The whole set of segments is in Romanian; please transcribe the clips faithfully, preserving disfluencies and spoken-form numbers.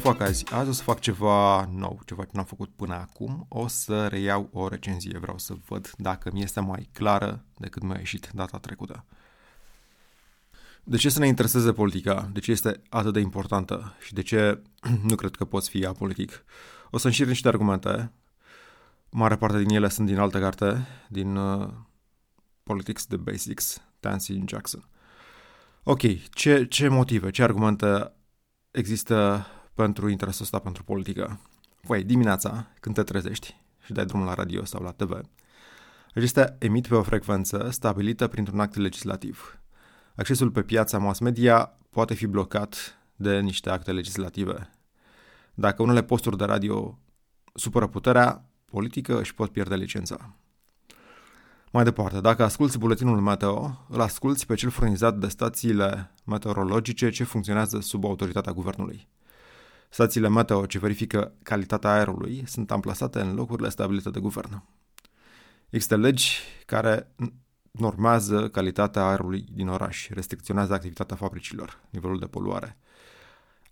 fac azi? Azi o să fac ceva nou, ceva ce n-am făcut până acum. O să reiau o recenzie, vreau să văd dacă mi este mai clară decât mi-a ieșit data trecută. De ce să ne intereseze politica? De ce este atât de importantă? Și de ce nu cred că poți fi apolitic? O să înșir niște argumente. Mare parte din ele sunt din altă carte, din uh, Politics the Basics, Tansy and Jackson. Ok, ce, ce motive, ce argumente există pentru interesul ăsta pentru politică? Păi, dimineața, când te trezești și dai drumul la radio sau la T V, acestea emit pe o frecvență stabilită printr-un act legislativ. Accesul pe piața mass media poate fi blocat de niște acte legislative. Dacă unele posturi de radio supără puterea politică, își pot pierde licența. Mai departe, dacă asculți buletinul meteo, îl asculți pe cel furnizat de stațiile meteorologice ce funcționează sub autoritatea guvernului. Stațiile meteo ce verifică calitatea aerului sunt amplasate în locurile stabilite de guvern. Există legi care normează calitatea aerului din oraș, restricționează activitatea fabricilor, nivelul de poluare.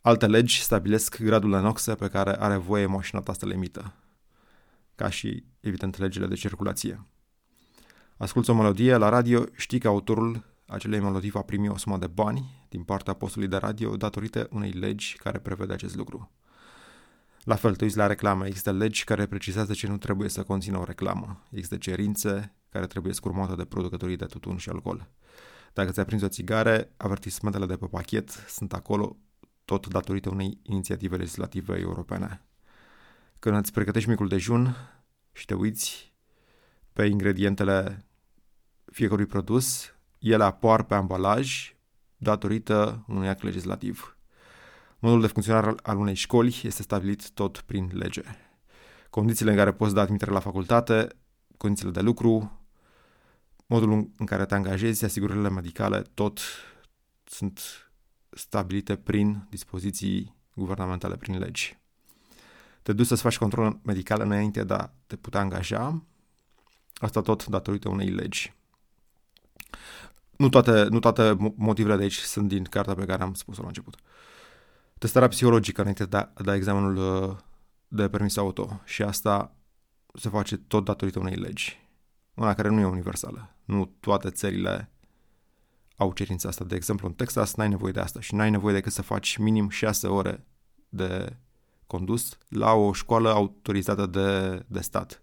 Alte legi stabilesc gradul de noxe pe care are voie mașina ta să le emită, ca și, evident, legile de circulație. Asculți o melodie la radio, știi că autorul acelei melodii va primi o sumă de bani din partea postului de radio datorită unei legi care prevede acest lucru. La fel, te uiți la reclame, există legi care precizează ce nu trebuie să conțină o reclamă. Există cerințe care trebuie urmate de producătorii de tutun și alcool. Dacă ți-ai prins o țigare, avertismentele de pe pachet sunt acolo, tot datorită unei inițiative legislative europene. Când îți pregătești micul dejun și te uiți pe ingredientele fiecărui produs, ele apar pe ambalaj datorită unui act legislativ. Modul de funcționare al unei școli este stabilit tot prin lege. Condițiile în care poți da admitere la facultate, condițiile de lucru, modul în care te angajezi, asigurările medicale, tot sunt stabilite prin dispoziții guvernamentale, prin legi. Te duci să-ți faci control medical înainte de a te putea angaja, asta tot datorită unei legi. Nu toate, nu toate motivele de aici sunt din cartea pe care am spus-o la început. Testarea psihologică înainte de a da examenul de permis auto și asta se face tot datorită unei legi, una care nu e universală. Nu toate țările au cerința asta. De exemplu, în Texas n-ai nevoie de asta și n-ai nevoie decât să faci minim șase ore de condus la o școală autorizată de, de stat.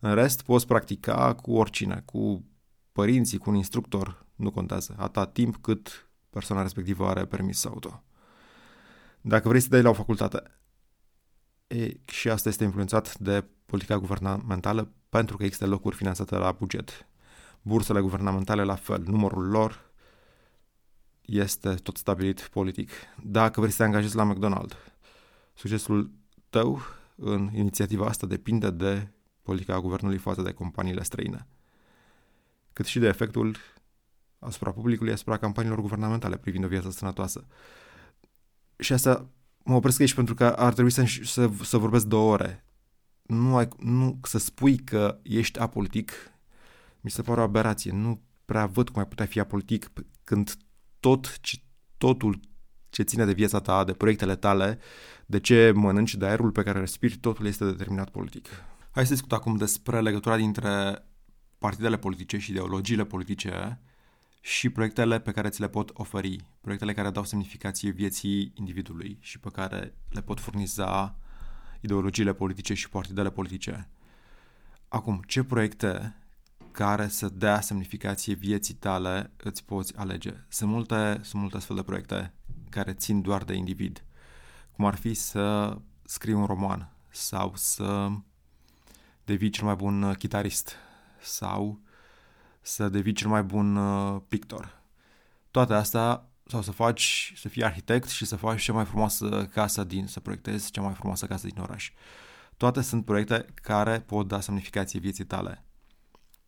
În rest, poți practica cu oricine, cu părinții, cu un instructor, nu contează, atâta timp cât persoana respectivă are permis auto. Dacă vrei să dai la o facultate, e, și asta este influențat de politica guvernamentală pentru că există locuri finanțate la buget. Bursele guvernamentale la fel, numărul lor este tot stabilit politic. Dacă vrei să te angajezi la McDonald's, succesul tău în inițiativa asta depinde de politica guvernului față de companiile străine, cât și de efectul asupra publicului, asupra campaniilor guvernamentale privind o viață sănătoasă. Și asta mă opresc aici pentru că ar trebui să, să, să vorbesc două ore. Nu, ai, nu să spui că ești apolitic, mi se pare o aberație. Nu prea văd cum ai putea fi apolitic când tot, totul ce ține de viața ta, de proiectele tale, de ce mănânci, de aerul pe care respiri, totul este determinat politic. Hai să discut acum despre legătura dintre partidele politice și ideologiile politice și proiectele pe care ți le pot oferi, proiectele care dau semnificație vieții individului și pe care le pot furniza ideologiile politice și partidele politice. Acum, ce proiecte care să dea semnificație vieții tale îți poți alege? Sunt multe, sunt multe astfel de proiecte care țin doar de individ, cum ar fi să scrii un roman sau să devii cel mai bun chitarist sau să devii cel mai bun pictor. Toate astea, sau să faci, să fii arhitect și să faci cea mai frumoasă casă din, să proiectezi cea mai frumoasă casă din oraș. Toate sunt proiecte care pot da semnificație vieții tale.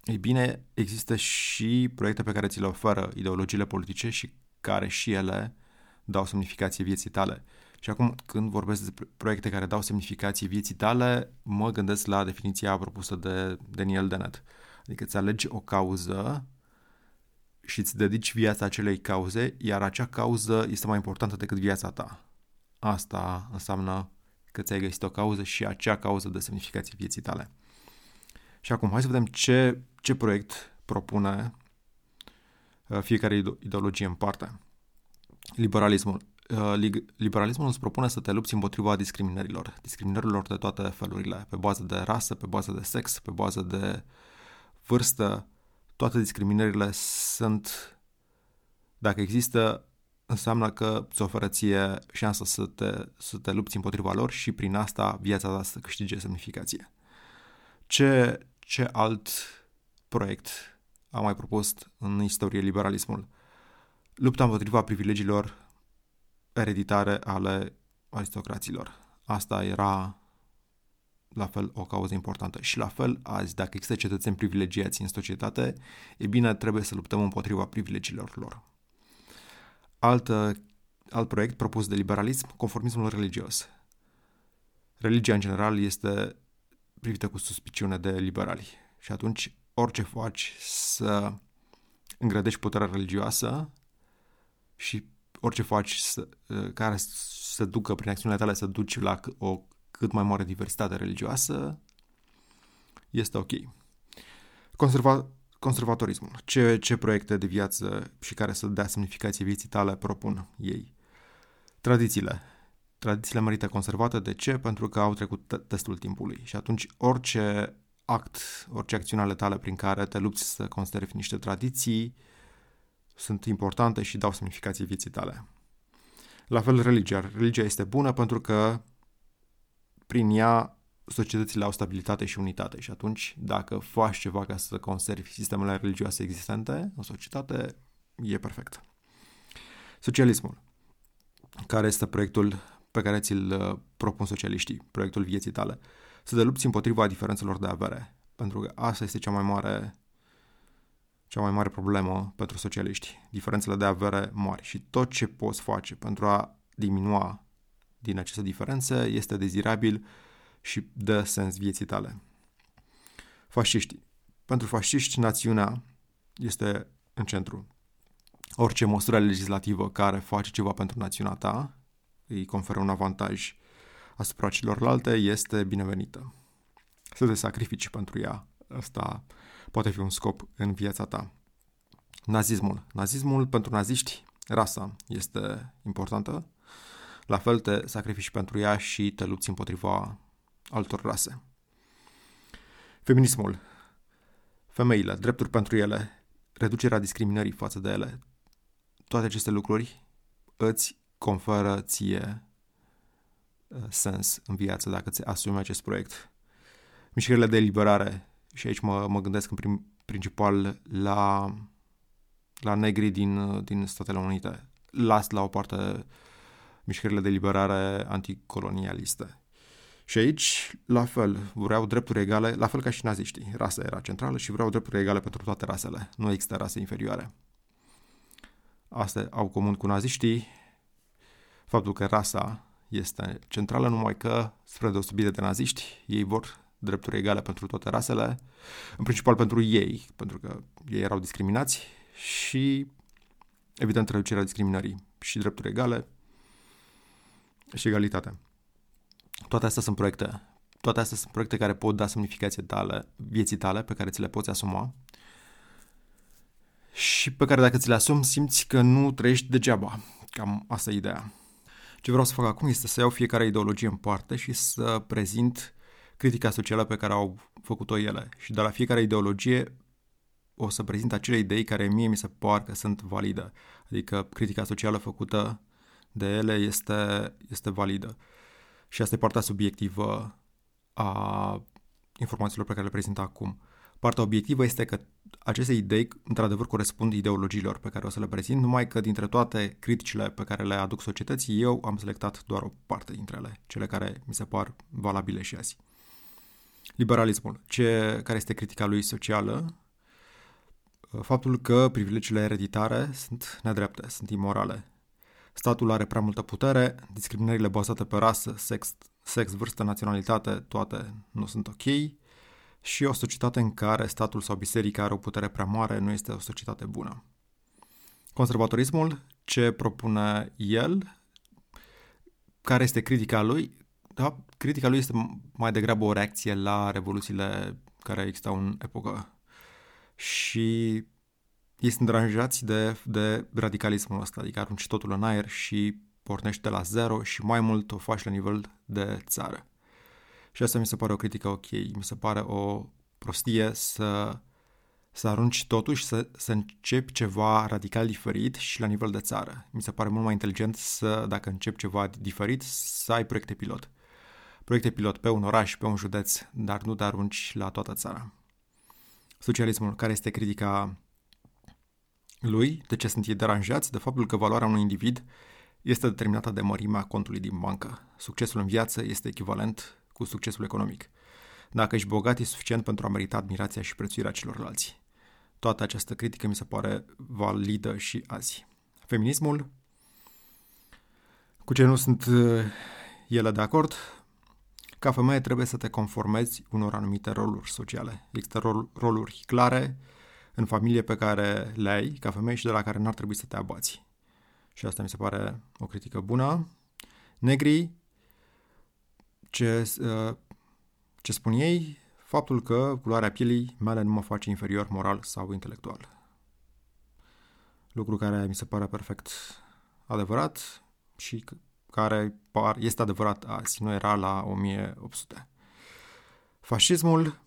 Ei bine, există și proiecte pe care ți le oferă ideologiile politice și care și ele dau semnificație vieții tale. Și acum, când vorbesc de proiecte care dau semnificație vieții tale, mă gândesc la definiția propusă de Daniel Dennett. Adică îți alegi o cauză și îți dedici viața acelei cauze, iar acea cauză este mai importantă decât viața ta. asta înseamnă că ți-ai găsit o cauză și acea cauză de semnificație vieții tale. Și acum, hai să vedem ce, ce proiect propune fiecare ideologie în parte. Liberalismul. Liberalismul îți propune să te lupți împotriva discriminărilor. Discriminărilor de toate felurile, pe bază de rasă, pe bază de sex, pe bază de vârstă. Toate discriminările sunt, dacă există, înseamnă că îți oferă ție șansa să te, să te lupți împotriva lor și prin asta viața ta să câștige semnificație. Ce, ce alt proiect a mai propus în istorie liberalismul? Lupta împotriva privilegiilor ereditare ale aristocraților. Asta era la fel o cauză importantă. Și la fel azi, dacă există cetățeni privilegiați în societate, e bine, trebuie să luptăm împotriva privilegiilor lor. Alt, alt proiect propus de liberalism, conformismul religios. Religia în general este privită cu suspiciune de liberali și atunci orice faci să îngrădești puterea religioasă și orice faci să, care să ducă prin acțiunile tale să duci la o cât mai mare diversitate religioasă este ok. Conserva, conservatorismul. Ce, ce proiecte de viață și care să dea semnificație vieții tale propun ei? Tradițiile. Tradițiile merită conservate. De ce? Pentru că au trecut testul timpului și atunci orice act, orice acțiune ale tale prin care te lupți să conservi niște tradiții sunt importante și dau semnificație vieții tale. La fel religia. Religia este bună pentru că prin ea societățile au stabilitate și unitate și atunci dacă faci ceva ca să conservi sistemele religioase existente în societate, e perfect. Socialismul, care este proiectul pe care ți-l propun socialiștii, proiectul vieții tale, să te lupți împotriva diferențelor de avere, pentru că asta este cea mai mare cea mai mare problemă pentru socialiști, diferențele de avere mari și tot ce poți face pentru a diminua din aceste diferențe este dezirabil și dă sens vieții tale. Fasciștii. Pentru fasciști, națiunea este în centru. Orice măsură legislativă care face ceva pentru națiunea ta, îi conferă un avantaj asupra celorlalte, este binevenită. Să te sacrifici pentru ea. Asta poate fi un scop în viața ta. Nazismul. Nazismul pentru naziști, rasa este importantă. La fel te sacrifici pentru ea și te lupți împotriva altor rase. Feminismul. Femeile, drepturi pentru ele, reducerea discriminării față de ele. Toate aceste lucruri îți conferă ție sens în viață dacă îți asumi acest proiect. Mișcările de eliberare. Și aici mă, mă gândesc în prim, principal la, la negri din, din Statele Unite. Las la o parte mișcările de liberare anticolonialiste. Și aici, la fel, vreau drepturi egale, la fel ca și naziștii. Rasa era centrală și vreau drepturi egale pentru toate rasele. Nu există rase inferioare. Astea au comun cu naziștii faptul că rasa este centrală, numai că, spre deosebire de naziști, ei vor drepturi egale pentru toate rasele, în principal pentru ei, pentru că ei erau discriminați și, evident, reducerea discriminării și drepturi egale și egalitate. Toate astea sunt proiecte. Toate astea sunt proiecte care pot da semnificație tale, vieții tale, pe care ți le poți asuma și pe care dacă ți le asumi simți că nu trăiești degeaba. Cam asta e ideea. Ce vreau să fac acum este să iau fiecare ideologie în parte și să prezint critica socială pe care au făcut-o ele. Și de la fiecare ideologie o să prezint acele idei care mie mi se par că sunt valide. Adică critica socială făcută de ele este, este validă. Și asta e partea subiectivă a informațiilor pe care le prezint acum. Partea obiectivă este că aceste idei într-adevăr corespund ideologiilor pe care o să le prezint, numai că dintre toate criticile pe care le aduc societății, eu am selectat doar o parte dintre ele, cele care mi se par valabile și azi. Liberalismul, ce, care este critica lui socială? Faptul că privilegiile ereditare sunt nedrepte, sunt imorale. Statul are prea multă putere, discriminările bazate pe rasă, sex, sex, vârstă, naționalitate, toate nu sunt ok și o societate în care statul sau biserica are o putere prea mare nu este o societate bună. Conservatorismul, ce propune el? care este critica lui? Da, critica lui este mai degrabă o reacție la revoluțiile care existau în epocă. Și ei sunt deranjați de, de radicalismul ăsta, adică arunci totul în aer și pornești de la zero și mai mult o faci la nivel de țară. Și asta mi se pare o critică ok, mi se pare o prostie să, să arunci totul și să, să începi ceva radical diferit și la nivel de țară. Mi se pare mult mai inteligent să, dacă începi ceva diferit, să ai proiecte pilot. Proiecte pilot pe un oraș, pe un județ, dar nu te arunci la toată țara. Socialismul, care este critica lui, de ce sunt ei deranjați, de faptul că valoarea unui individ este determinată de mărimea contului din bancă. Succesul în viață este echivalent cu succesul economic. Dacă ești bogat, e suficient pentru a merita admirația și prețuirea celorlalți. Toată această critică mi se pare validă și azi. Feminismul, cu ce nu sunt ele de acord, ca femeie trebuie să te conformezi unor anumite roluri sociale. Există rol, roluri clare în familie pe care le ai ca femeie și de la care n-ar trebui să te abați. Și asta mi se pare o critică bună. Negrii, ce, ce spun ei? Faptul că culoarea pielii mele nu mă face inferior moral sau intelectual. Lucru care mi se pare perfect adevărat și care par, este adevărat azi, nu era la o mie opt sute. Fascismul.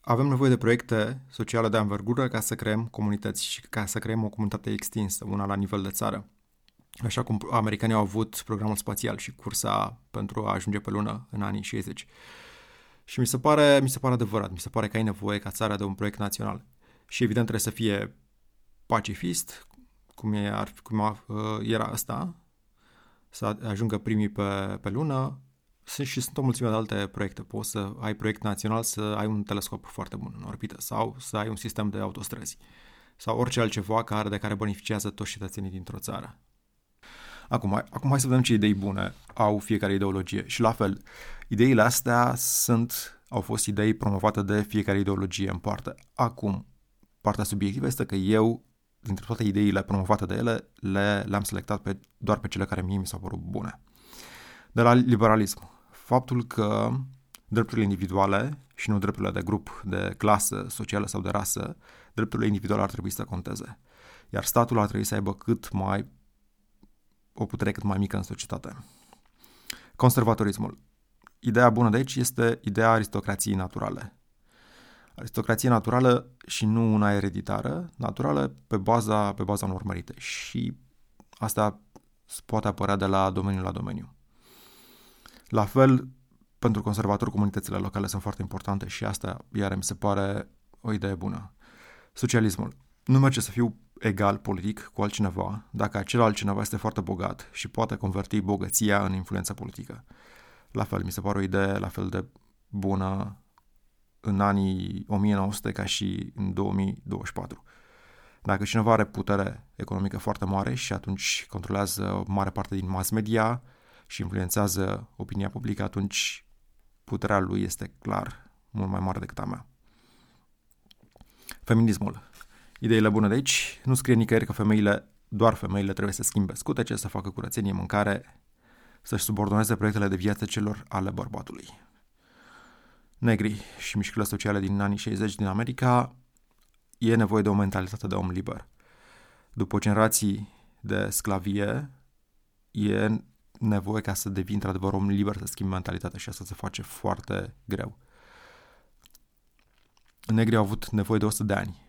Avem nevoie de proiecte sociale de anvergură ca să creăm comunități și ca să creăm o comunitate extinsă, una la nivel de țară. Așa cum americanii au avut programul spațial și cursa pentru a ajunge pe lună în anii șaizeci. Și mi se pare, mi se pare adevărat, mi se pare că ai nevoie ca țara de un proiect național. Și evident trebuie să fie pacifist, cum, e, ar, cum era ăsta, să ajungă primii pe, pe lună. Și sunt o mulțime de alte proiecte. Poți să ai proiect național, să ai un telescop foarte bun în orbită sau să ai un sistem de autostrăzi sau orice altceva care, de care beneficiază toți cetățenii dintr-o țară. Acum, acum hai să vedem ce idei bune au fiecare ideologie. Și la fel, ideile astea sunt, au fost idei promovate de fiecare ideologie în parte. Acum, partea subiectivă este că eu, dintre toate ideile promovate de ele, le, le-am selectat pe, doar pe cele care mie mi s-au părut bune. De la liberalism. Faptul că drepturile individuale și nu drepturile de grup, de clasă socială sau de rasă, drepturile individuale ar trebui să conteze. Iar statul ar trebui să aibă cât mai o putere cât mai mică în societate. Conservatorismul. Ideea bună de aici este ideea aristocrației naturale. Aristocrație naturală și nu una ereditară, naturală pe baza, pe baza unor mărite. Și asta poate apărea de la domeniu la domeniu. La fel, pentru conservatori, comunitățile locale sunt foarte importante și asta, iar mi se pare o idee bună. Socialismul. Nu merge să fiu egal politic cu altcineva dacă acel altcineva este foarte bogat și poate converti bogăția în influență politică. La fel, mi se pare o idee la fel de bună în anii o mie nouă sute ca și în două mii douăzeci și patru. Dacă cineva are putere economică foarte mare și atunci controlează o mare parte din mass media și influențează opinia publică, atunci puterea lui este clar mult mai mare decât a mea. Feminismul. Ideile bune de aici. Nu scrie nicăieri că femeile, doar femeile trebuie să schimbe scutece, să facă curățenie, mâncare, să-și subordoneze proiectele de viață celor ale bărbatului. Negri și mișcările sociale din anii șaizeci din America, e nevoie de o mentalitate de om liber. După generații de sclavie, e nevoie ca să devii într-adevăr om liber, să schimbi mentalitatea și asta se face foarte greu. Negrii au avut nevoie de o sută de ani.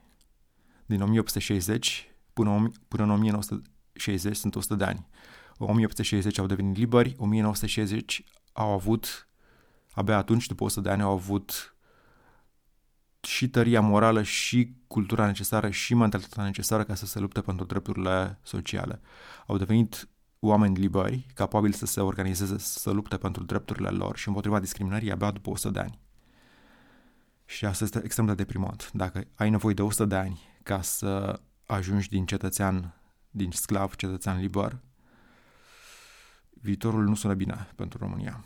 Din o mie opt sute șaizeci până, până în o mie nouă sute șaizeci sunt o sută de ani. În o mie opt sute șaizeci au devenit liberi, o mie nouă sute șaizeci au avut, abia atunci, după o sută de ani, au avut și tăria morală și cultura necesară și mentalitatea necesară ca să se lupte pentru drepturile sociale. Au devenit oameni liberi, capabili să se organizeze, să se lupte pentru drepturile lor și împotriva discriminării abia după o sută de ani. Și asta este extrem de deprimant. Dacă ai nevoie de o sută de ani ca să ajungi din cetățean, din sclav, cetățean liber, viitorul nu sună bine pentru România.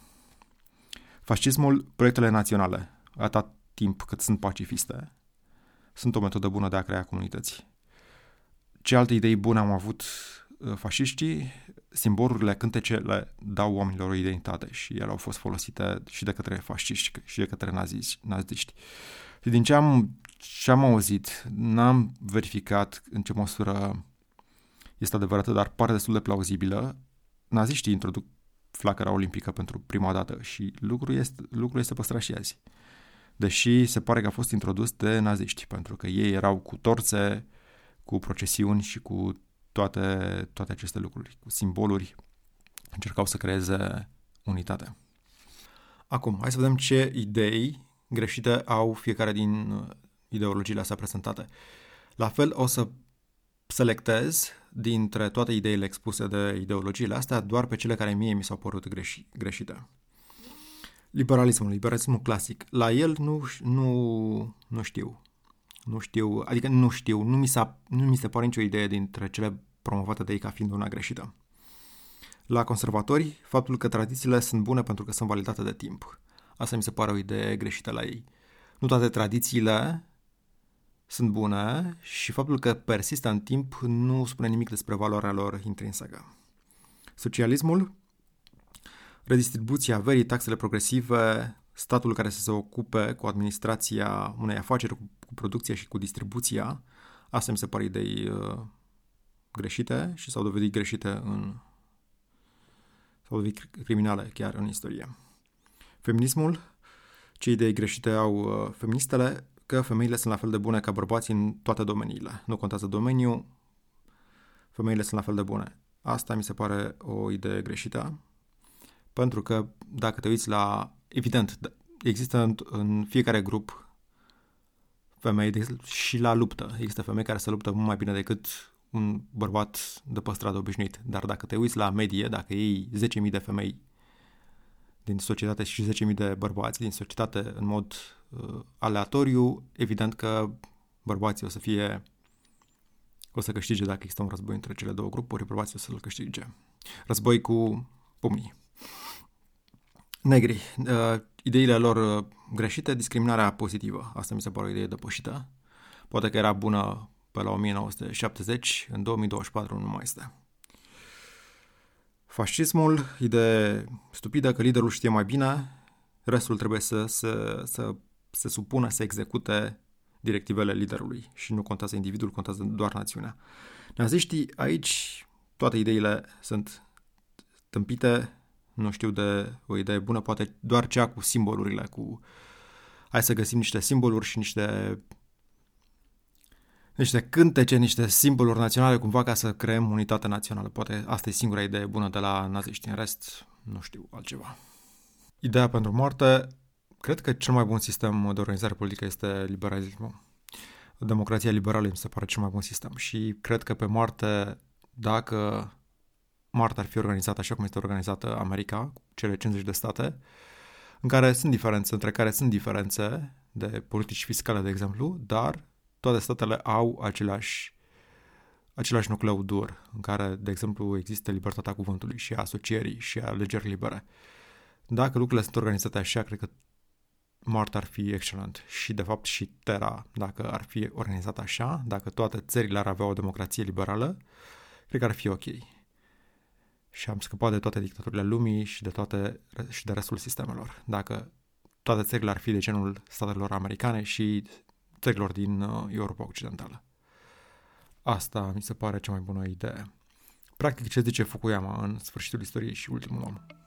Fascismul, proiectele naționale, atât timp cât sunt pacifiste, sunt o metodă bună de a crea comunități. Ce alte idei bune am avut fașiștii, simbolurile, cântecele dau oamenilor o identitate și ele au fost folosite și de către fașiști și de către naziști. naziști. Și din ce am, ce am auzit, n-am verificat în ce măsură este adevărată, dar pare destul de plauzibilă, naziștii introduc flacăra olimpică pentru prima dată și lucrul este, lucrul este păstrat și azi. Deși se pare că a fost introdus de naziști, pentru că ei erau cu torțe, cu procesiuni și cu toate, toate aceste lucruri, cu simboluri, încercau să creeze unitate. Acum, hai să vedem ce idei greșite au fiecare din ideologiile astea prezentate. La fel o să selectez dintre toate ideile expuse de ideologiile astea doar pe cele care mie mi s-au părut greși, greșite. Liberalismul, liberalismul clasic. La el nu, nu, nu știu. Nu știu, adică nu știu, nu mi, s-a, nu mi se pare nicio idee dintre cele promovate de ei ca fiind una greșită. La conservatori, faptul că tradițiile sunt bune pentru că sunt validate de timp. Asta mi se pare o idee greșită la ei. Nu toate tradițiile sunt bune și faptul că persistă în timp nu spune nimic despre valoarea lor intrinsecă. Socialismul, redistribuția verii, taxele progresive, statul care să se ocupe cu administrația unei afaceri, cu producția și cu distribuția, astea mi se pare idei uh, greșite și s-au dovedit greșite în... s-au dovedit criminale chiar în istorie. Feminismul, ce idei greșite au uh, feministele, că femeile sunt la fel de bune ca bărbații în toate domeniile. Nu contează domeniul, femeile sunt la fel de bune. Asta mi se pare o idee greșită, pentru că dacă te uiți la... Evident, există în, în fiecare grup femei de, și la luptă. Există femei care se luptă mult mai bine decât un bărbat de pe stradă obișnuit. Dar dacă te uiți la medie, dacă iei zece mii de femei din societate și zece mii de bărbați din societate în mod uh, aleatoriu, evident că bărbații o să fie, o să câștige dacă există un război între cele două grupuri, bărbații o să-l câștige. Război cu pumnii. Negri. Uh, ideile lor uh, greșite, discriminarea pozitivă. Asta mi se pare o idee depășită. Poate că era bună pe la nouăsprezece șaptezeci, în două mii douăzeci și patru nu mai este. Fascismul, idee stupidă că liderul știe mai bine, restul trebuie să se supună, să execute directivele liderului și nu contează individul, contează doar națiunea. Naziștii, aici toate ideile sunt tâmpite. Nu știu de o idee bună, poate doar cea cu simbolurile, cu hai să găsim niște simboluri și niște niște cântece, niște simboluri naționale cumva ca să creăm unitate națională. Poate asta e singura idee bună de la naziști, în rest nu știu altceva. Ideea pentru moarte, cred că cel mai bun sistem de organizare politică este liberalismul. Democrația liberală mi se pare cel mai bun sistem și cred că pe moarte, dacă moartea ar fi organizată așa cum este organizată America, cu cele cincizeci de state, în care sunt diferențe, între care sunt diferențe de politici fiscale, de exemplu, dar toate statele au același, același nucleu dur, în care, de exemplu, există libertatea cuvântului și a asocierii și a alegeri libere. Dacă lucrurile sunt organizate așa, cred că moartea ar fi excelent. Și, de fapt, și Terra, dacă ar fi organizată așa, dacă toate țările ar avea o democrație liberală, cred că ar fi ok. Și am scăpat de toate dictaturile lumii și de, toate, și de restul sistemelor. Dacă toate țările ar fi de genul statelor americane și țărilor din Europa Occidentală. Asta mi se pare cea mai bună idee. Practic ce zice Fukuyama în sfârșitul istoriei și ultimul om.